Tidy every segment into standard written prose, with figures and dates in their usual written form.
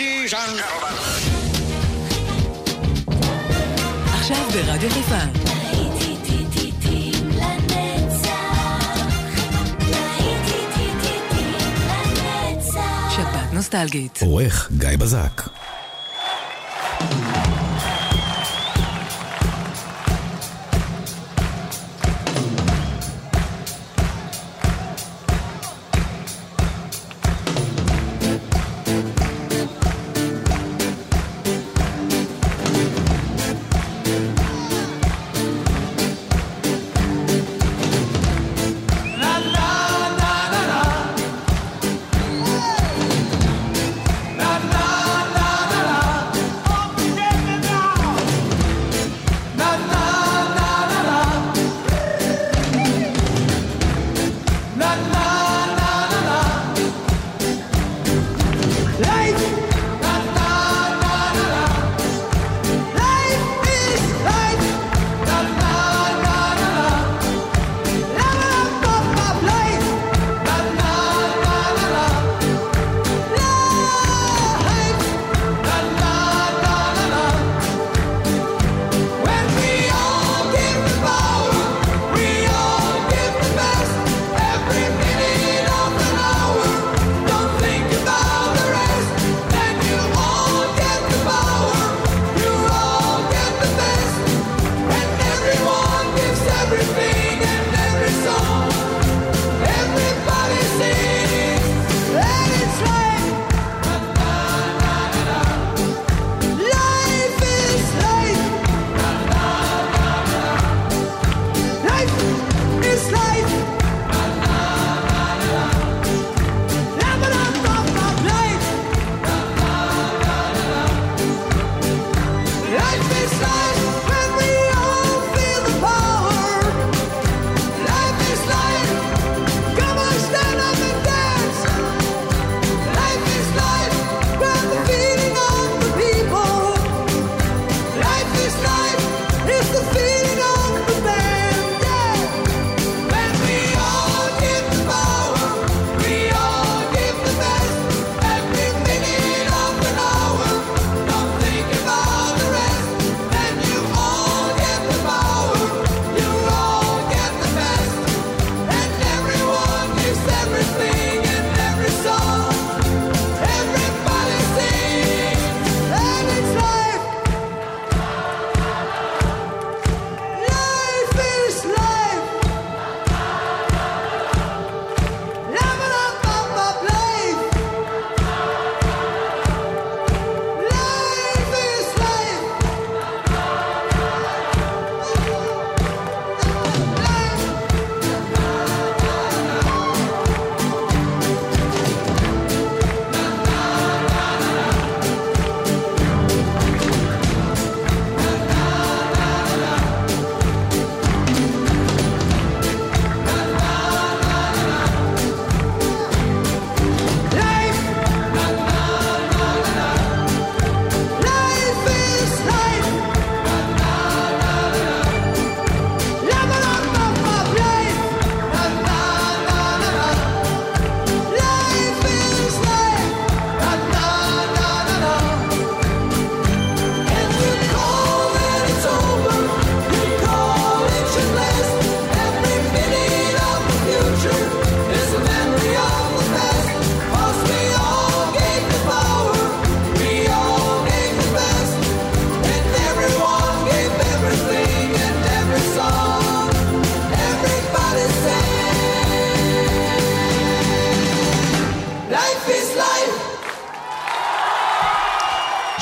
ladies and gentlemen. עכשיו ברדיו חיפה. שפעת נוסטלגית. עורך גיא בזק.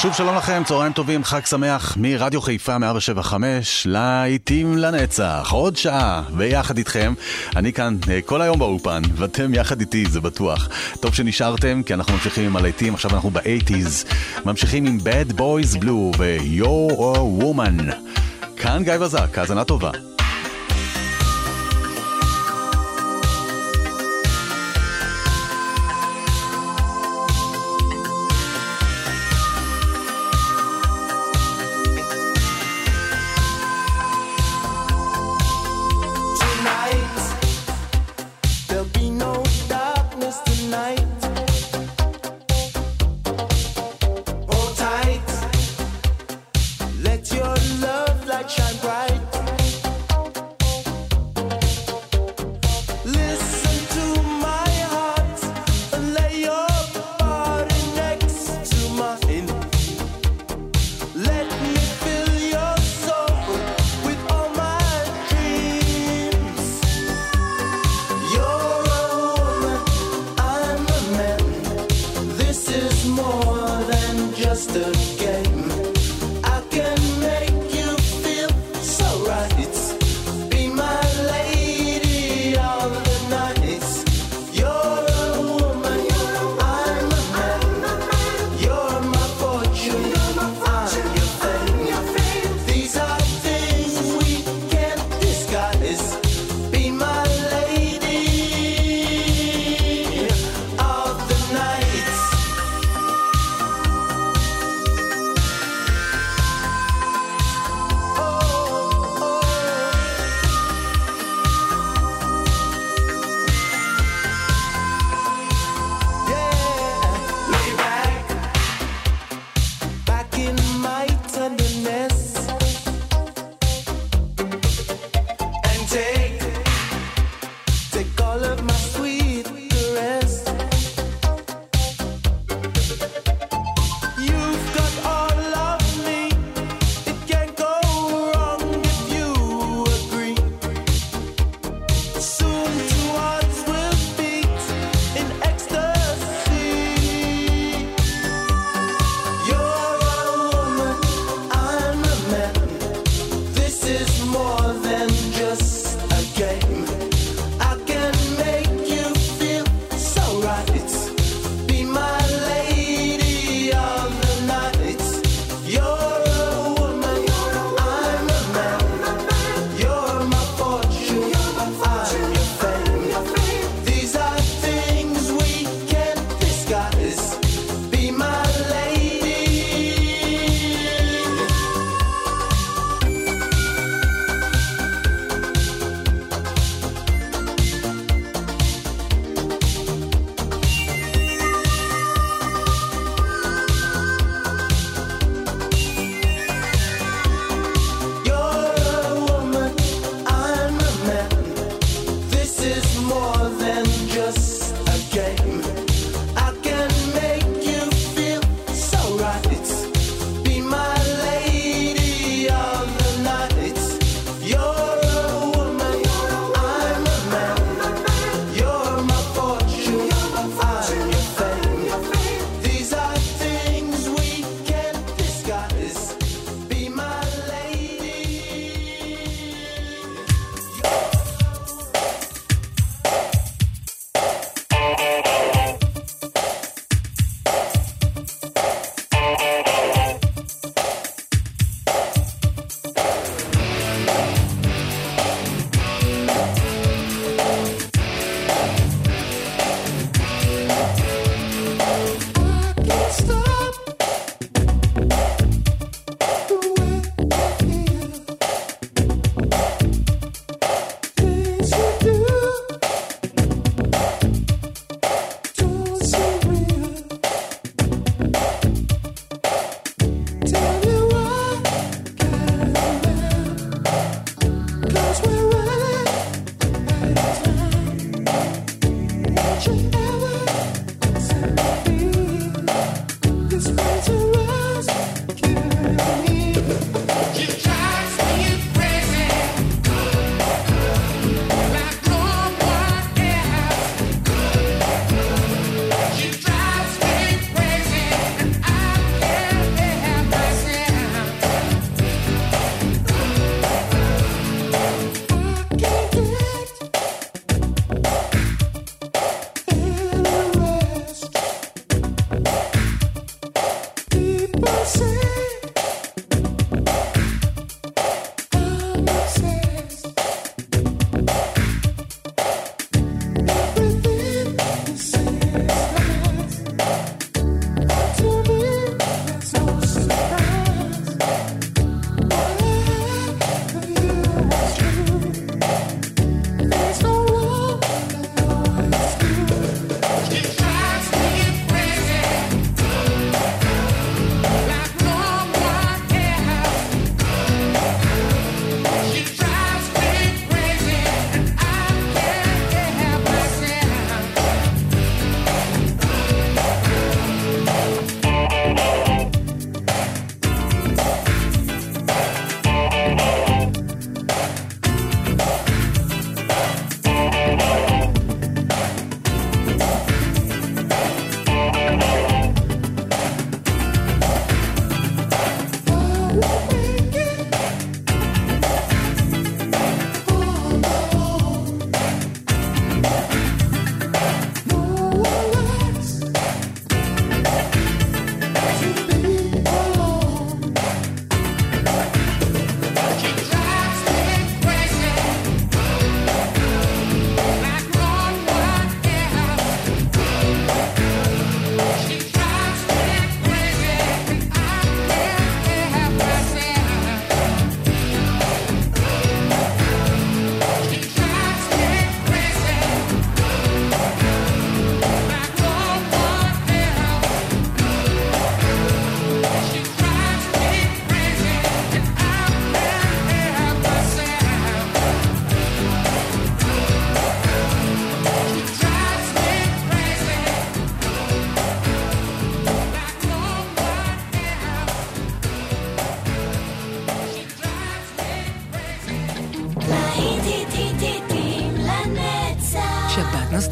שוב שלום לכם, צהריים טובים, חג שמח מרדיו חיפה 175, להיטים לנצח, עוד שעה, ויחד איתכם, אני כאן כל היום באופן, ואתם יחד איתי, זה בטוח. טוב שנשארתם, כי אנחנו ממשיכים עם הלהיטים, עכשיו אנחנו ב-80s, ממשיכים עם Bad Boys Blue ו-You're a Woman. כאן גיא בזק, האזנה טובה. more than just a game. I can make you feel so right. Be my lady all the night. You're a woman, I'm a man. You're my fortune, I'm your fame. These are things we can't disguise. Be my lady of the night.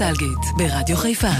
נוסטלגית ברדיו חיפה.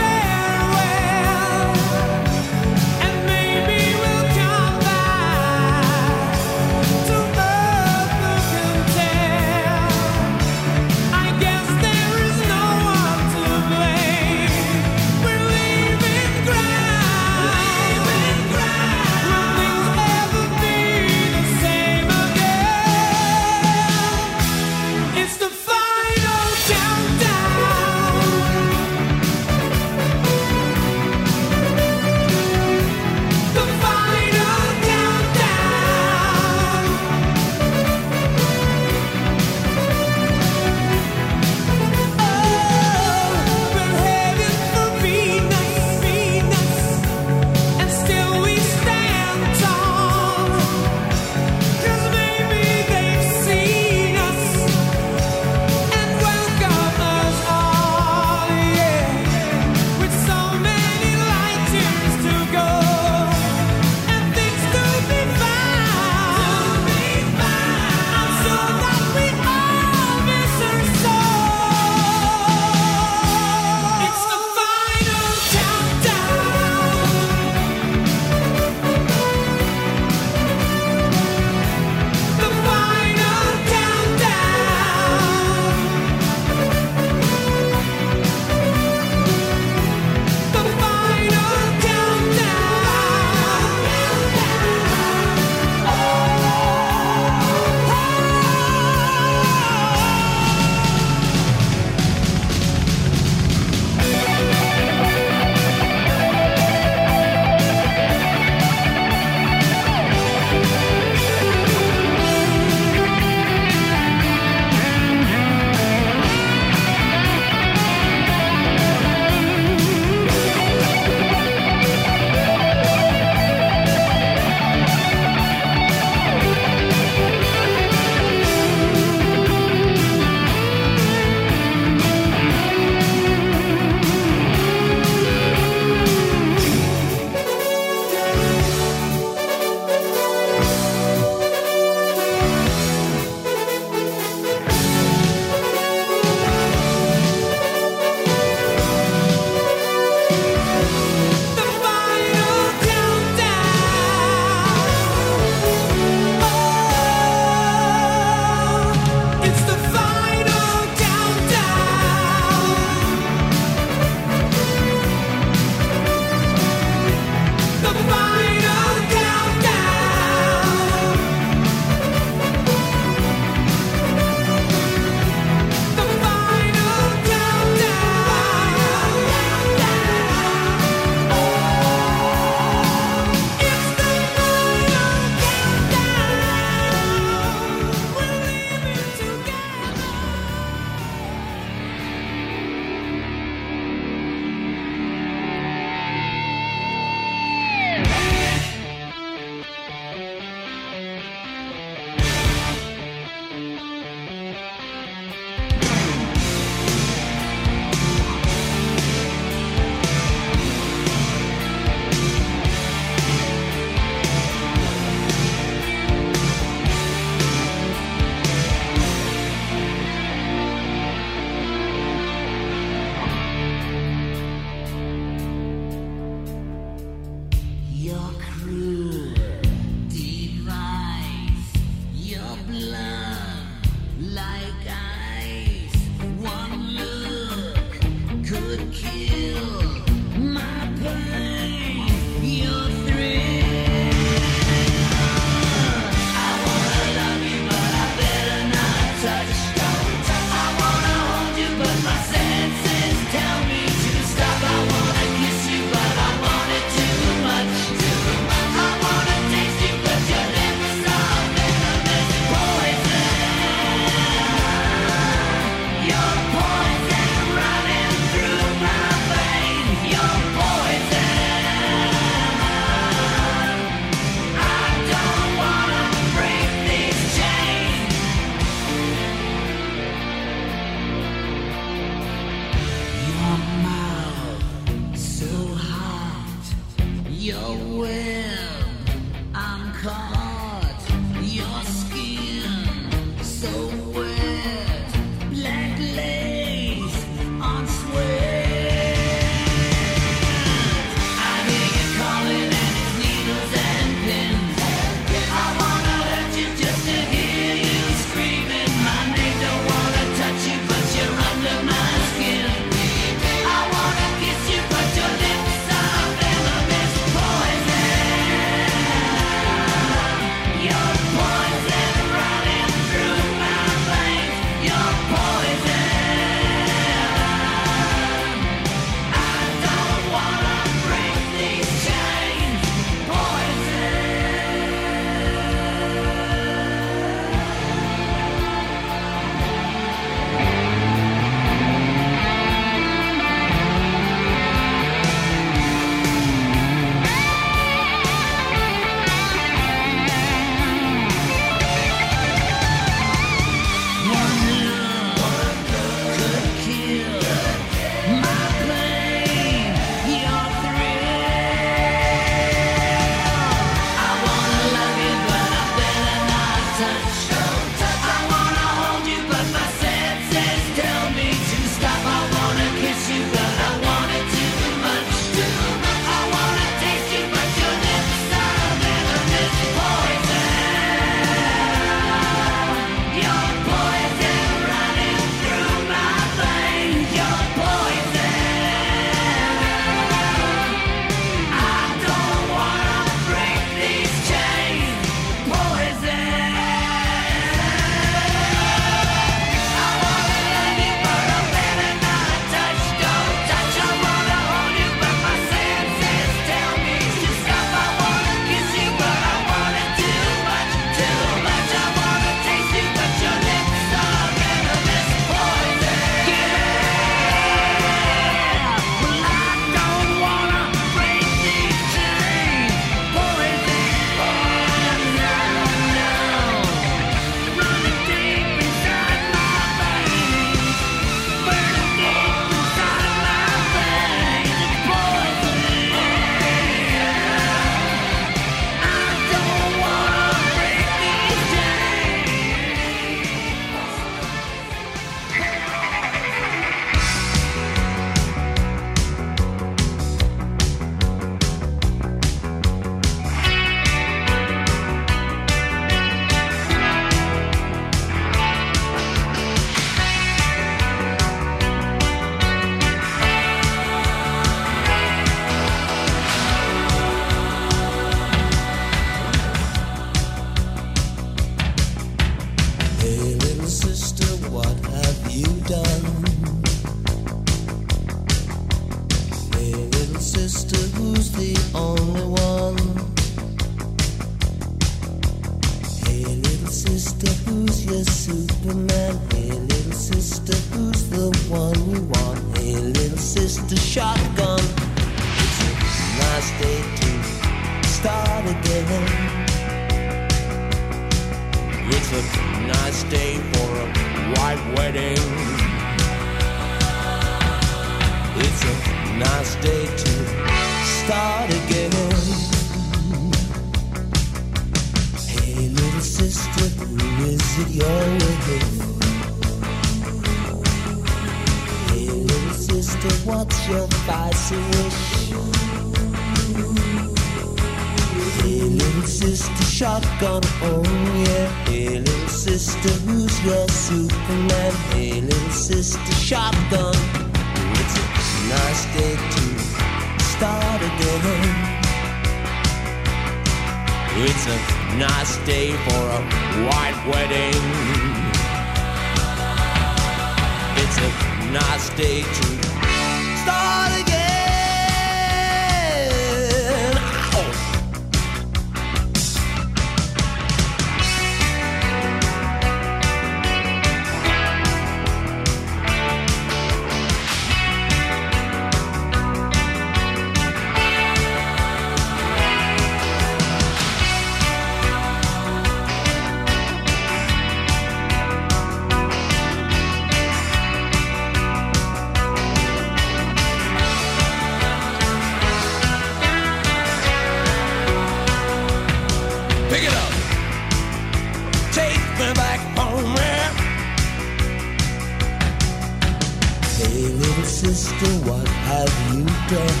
sister, what have you done?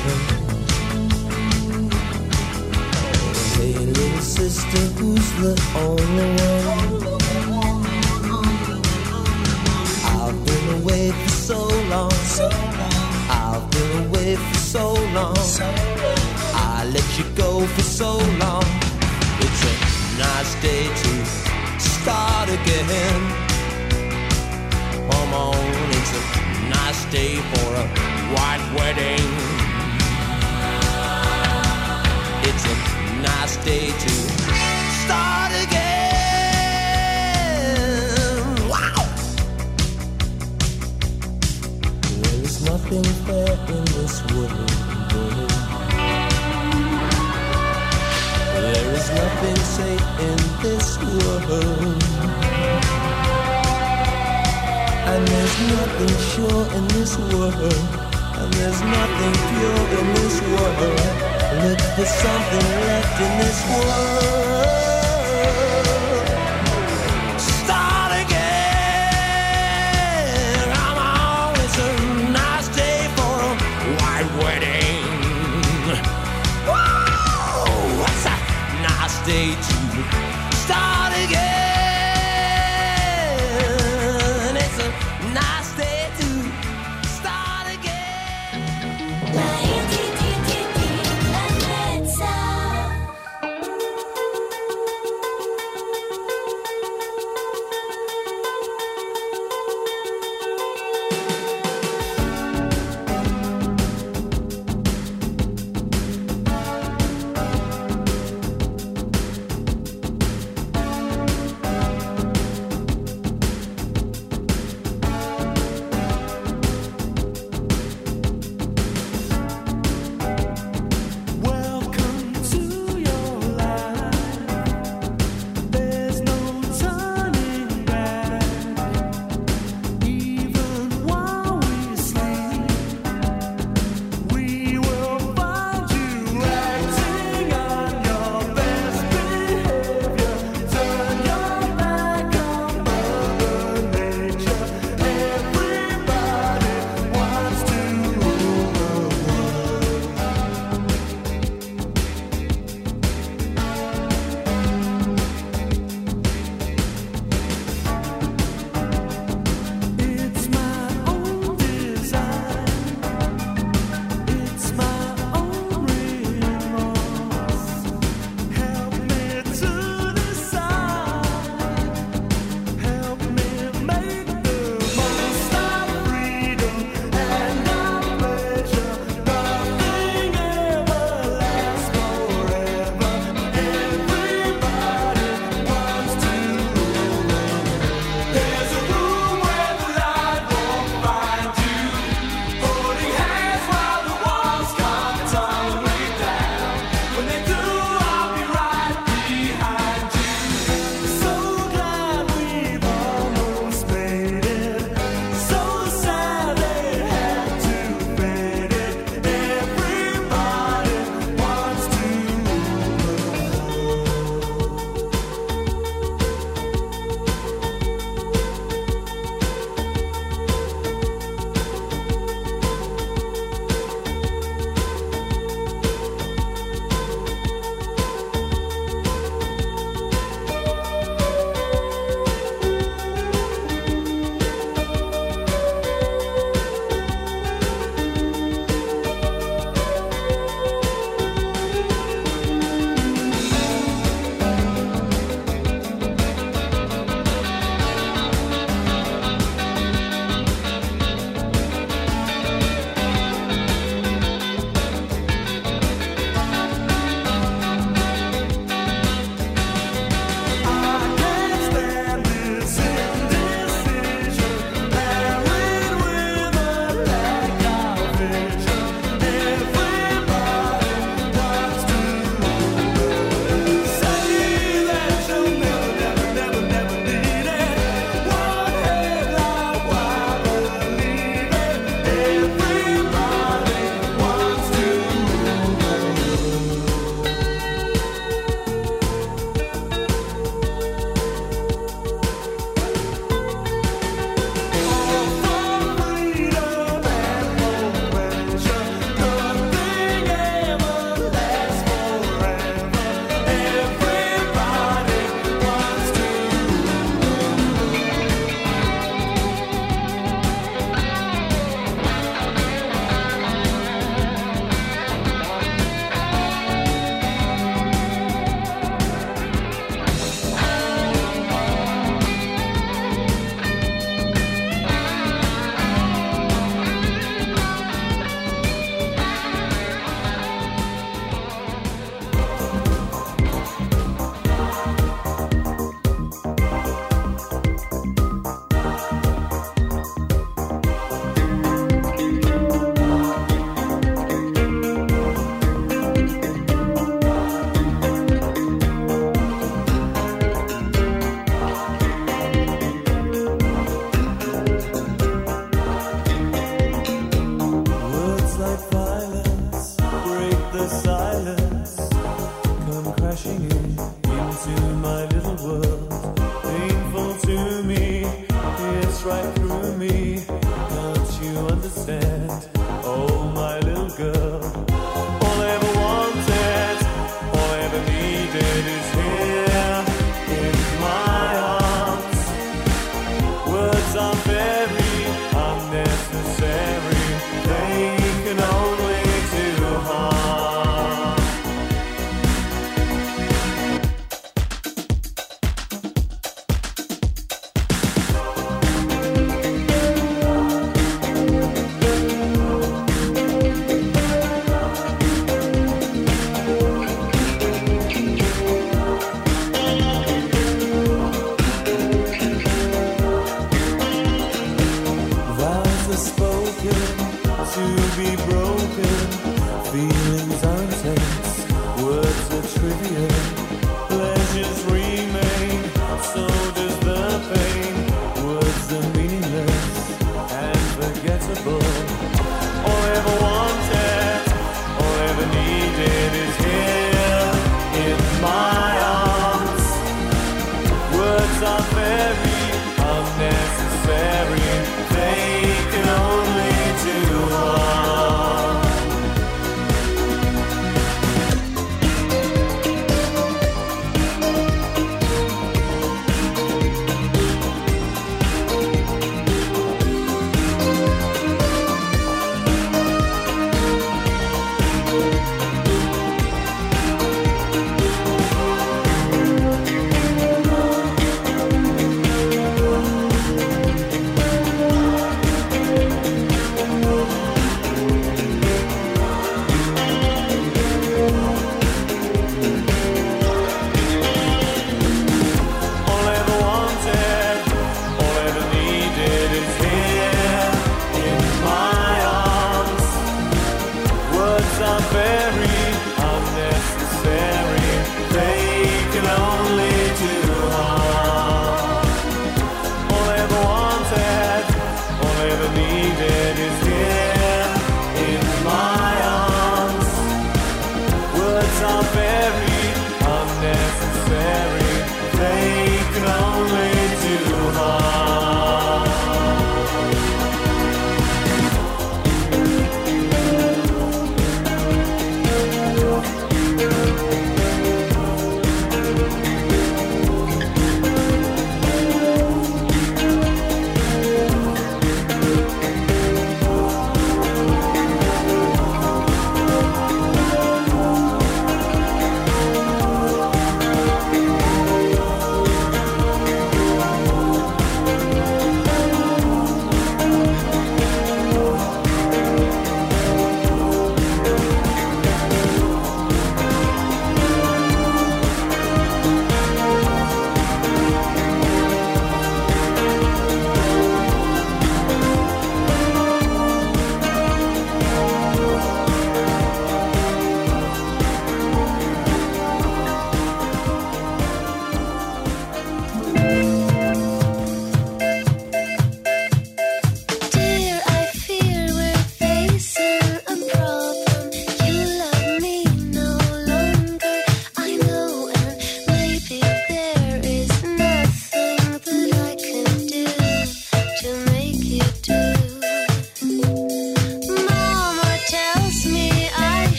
Hey, little sister, who's the only one? I've been away for so long. I've been away for so long. I let you go for so long. It's a nice day to start again. Come on, it's a nice day for a white wedding. It's a nice day to start again. Wow! There is nothing fair in this world. There is nothing safe in this world. And there's nothing sure in this world. And there's nothing pure in this world. Look for something left in this world. Start again. I'm on, it's a nice day for a white wedding. Whoa, it's a nice day to start again.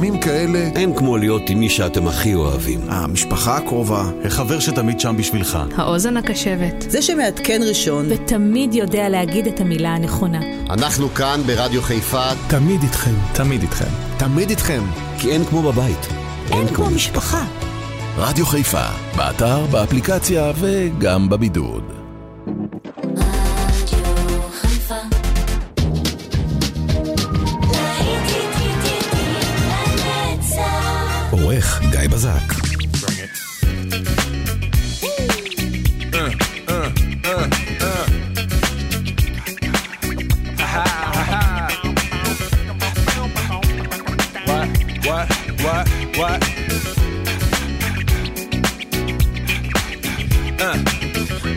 בימים כאלה אין כמו להיות עם מי שאתם הכי אוהבים. המשפחה הקרובה, החבר שתמיד שם בשבילך, האוזן הקשבת, זה שמעדכן ראשון ותמיד יודע להגיד את המילה הנכונה. אנחנו כאן ברדיו חיפה תמיד איתכם, תמיד איתכם, תמיד איתכם, כי אין כמו בבית, אין כמו משפחה. רדיו חיפה, באתר, באפליקציה וגם בבידוד. עורך גיא בזק.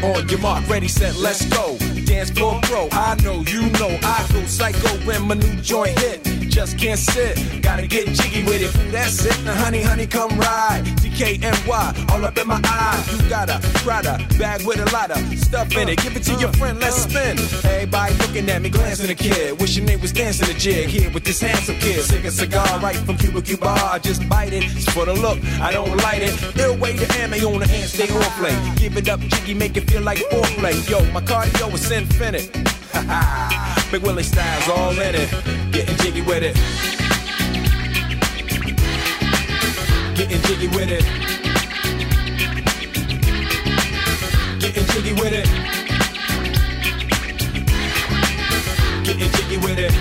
On your mark, ready, set, let's go. Dance floor bro, I know, you know, I go psycho when my new joint hit. Just can't sit, gotta get jiggy with it. That's it, now honey, honey, come ride. DKNY, all up in my eye. You got a Prada bag with a lot of stuff in it. Give it to your friend, let's spin. Everybody looking at me, glancing a kid. Wishing they was dancing a jig here with this handsome kid. Sick a cigar right from Cuba. I just bite it, it's for the look, I don't light it. Ill way to ammo on the hand, stay on play. Give it up, jiggy, make it feel like foreplay. Yo, my cardio is infinite. Ha ha, Big Willie style's all in it. Getting jiggy with it. Getting jiggy with it. Getting jiggy with it. Getting jiggy with it.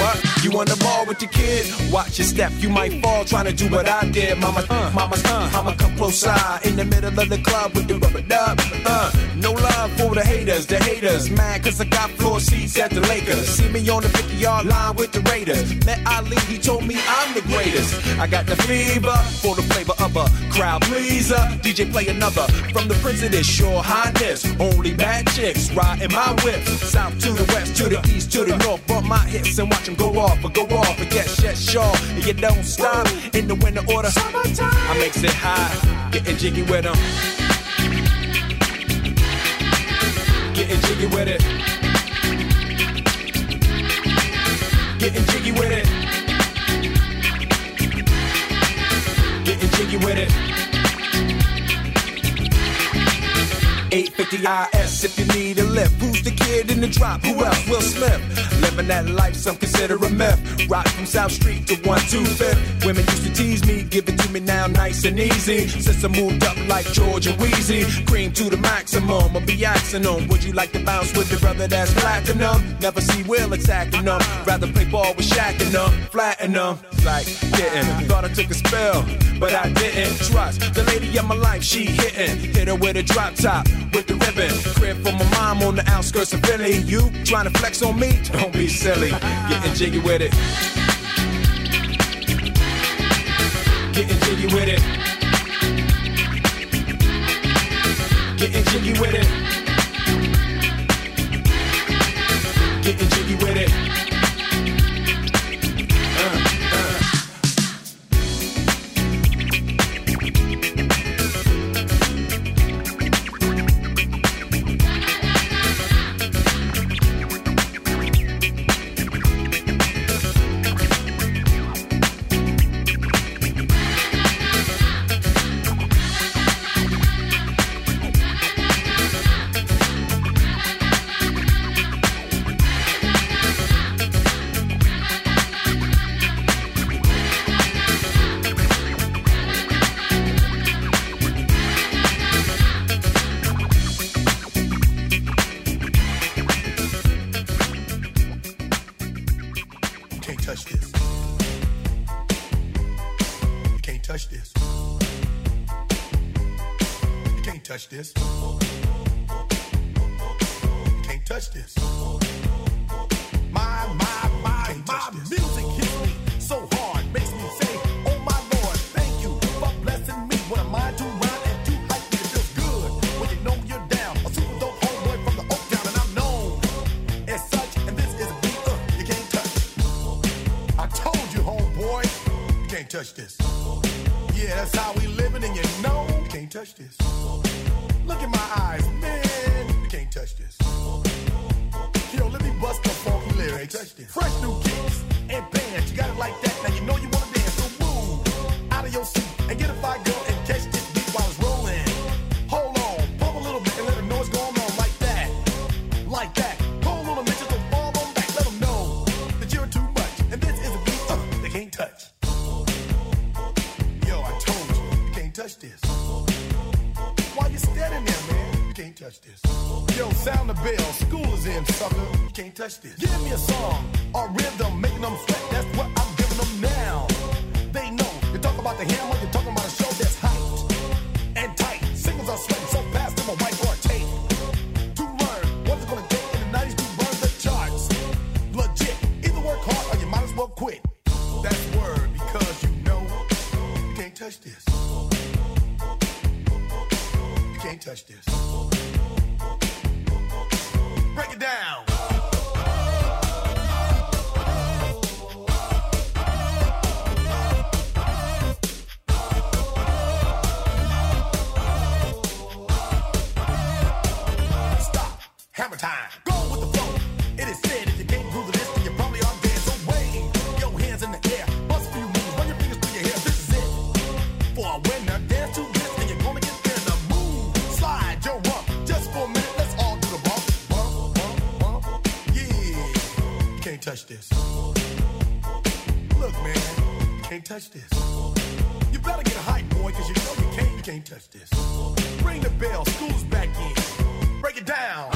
What? You on the ball with your kid? Watch your step, you might fall trying to do what I did. Mama, I'ma come close side in the middle of the club with the rubber dub. No love for the haters, mad cause I got floor seats at the Lakers. See me on the 50-yard line with the Raiders. Met Ali, he told me I'm the greatest. I got the fever for the flavor of a crowd pleaser. DJ play another from the Prince of this, your highness. Only bad chicks riding my whip. South to the west, to the east, to the north. Bump my hips and watch them go off. But yes, sure, and you don't stop in the winter order. Summertime. I makes it high, getting jiggy with them. Getting jiggy with it. Getting jiggy with it. Getting jiggy with it. 850 IS if you need a lift. Who's the kid in the drop? Who else? Will Smith. Living that life, some consider a myth. Rock from South Street to 125th. Women used to tease me, give it to me now nice and easy. Since I moved up like Georgia Wheezy, cream to the maximum, I'll be axing on. Would you like to bounce with the brother that's platinum? Never see Will attacking them. Rather play ball with Shaq and them. Flatten them, like getting. Thought I took a spell, but I didn't. Trust the lady of my life, she hitting. Hit her with a drop top, with the ribbon. Crib for my mom on the outskirts of Philly. You trying to flex on me? Don't be silly. Getting jiggy with it. Getting jiggy with it. Getting jiggy with it. Getting jiggy with it. Look at my eyes, man. You can't touch this. You Yo, let me bust the funky lyrics. Fresh new kicks and bands. You got it like that. Now you know you want to dance. So move out of your seat and get a fire girl and catch this beat while it's rolling. Hold on. Pump a little bit and let them know what's going on like that. Like that. Hold on a minute. Don't fall on back. Let them know that you're too much. And this is a beat they can't touch. Yo, I told you. You can't touch this. While you're standing there, man, you can't touch this. Yo, sound the bell, school is in, sucker. You can't touch this. Give me a song, a rhythm, making them sweat. That's what I'm giving them now. They know, you're talking about the hammer, you're talking about a show that's hot and tight. Singles are sweating so fast, I'm a whiteboard tape. To learn what it's gonna take in the 90s to burn the charts. Legit, either work hard or you might as well quit. That's word, because you know, you can't touch this. Can't touch this. Break it down. Stop. Hammer time. Go with the flow. It is said if you can't groove to this, then you probably are dead. So wave your hands in the air. Bust a few moves. Run your fingers through your hair. This is it. For a winner, dance to this. Touch this. Look, man, you can't touch this. You better get hype, boy, because you know you can't touch this. Ring the bell, school's back in. Break it down.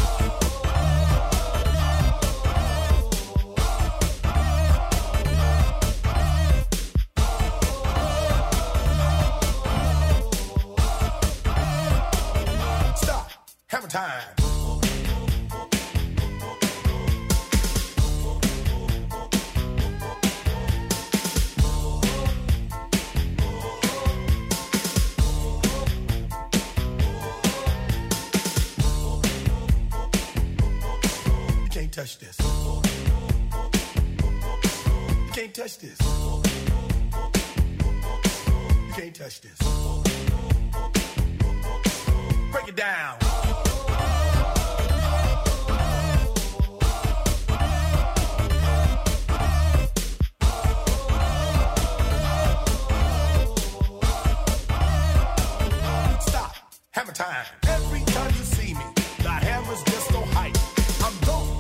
Stop. Hammer time. Touch this. You can't touch this. You can't touch this. Break it down. Stop. Hammer time. Every time you see me, the hammer's just so hype. I'm dope.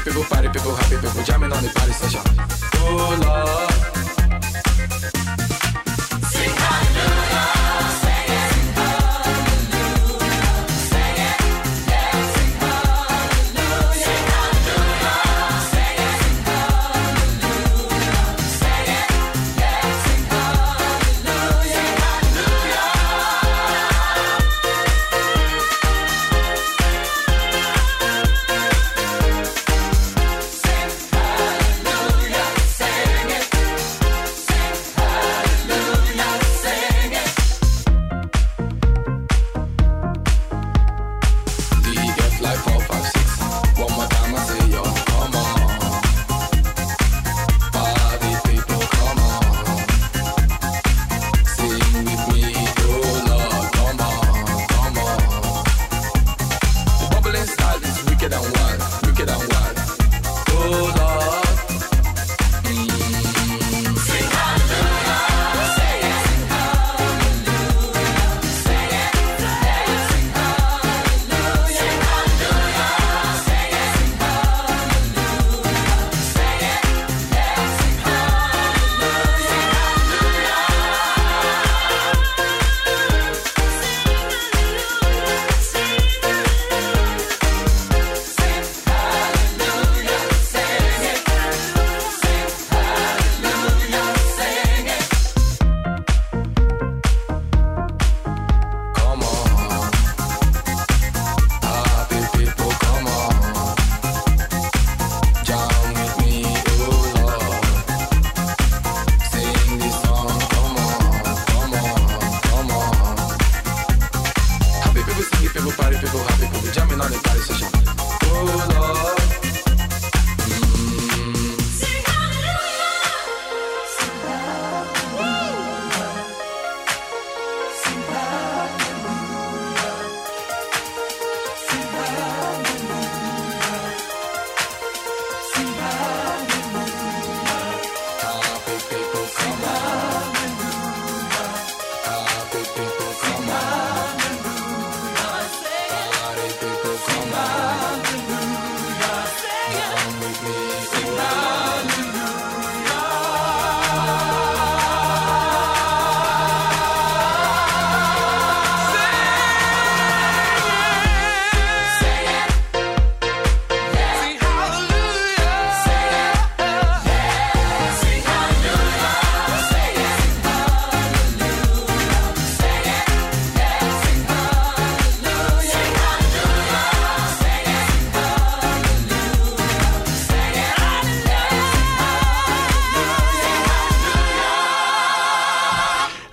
He pegou party, pegou rap, pegou jamming on the party session. Lola. Sing hallelujah.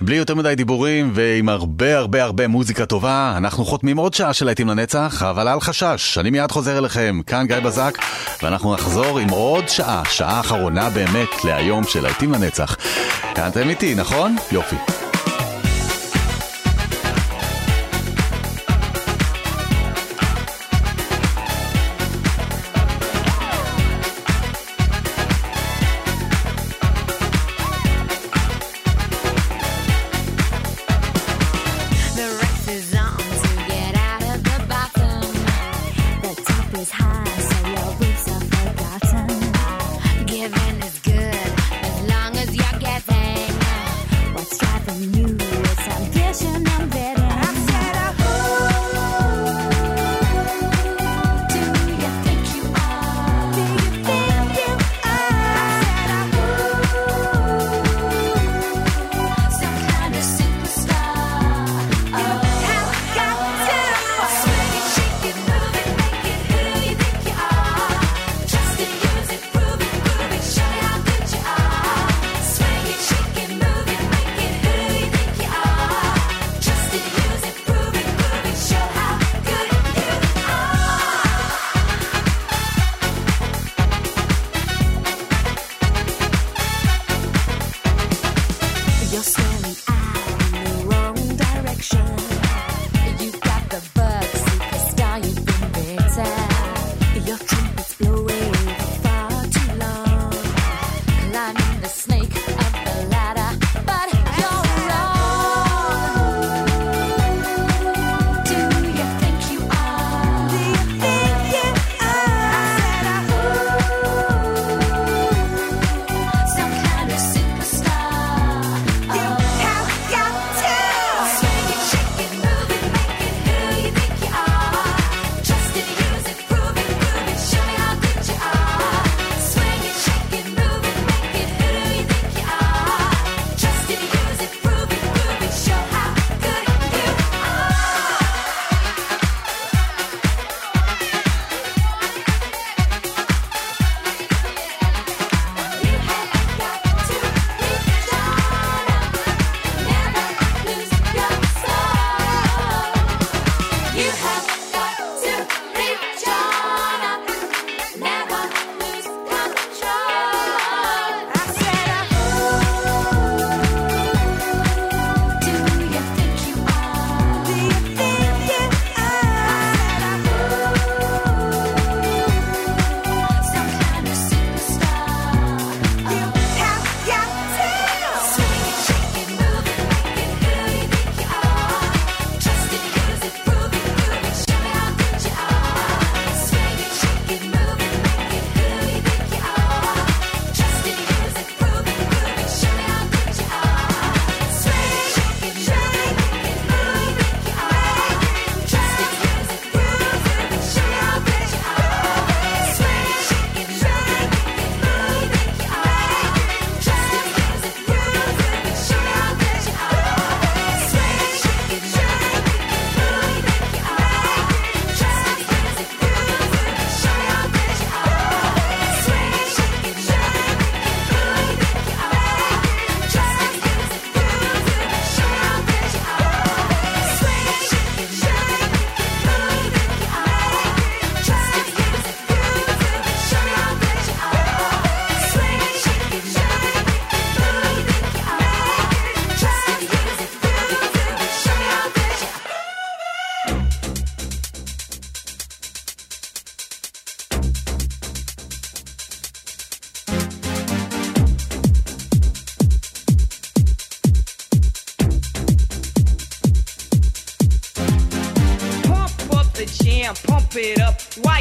בלי יותר מדי דיבורים ועם הרבה הרבה הרבה מוזיקה טובה, אנחנו חותמים עוד שעה של להיטים לנצח, אבל אל חשש, אני מיד חוזר אליכם, כאן גיא בזק, ואנחנו נחזור עם עוד שעה, שעה אחרונה באמת להיום של להיטים לנצח. אתם איתי, נכון? יופי.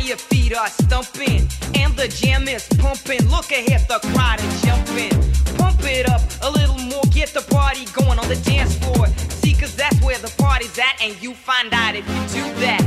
your feet are stumping and the jam is pumping. Look ahead, the crowd is jumping. Pump it up a little more, get the party going on the dance floor. See, cause that's where the party's at, and you find out if you do that.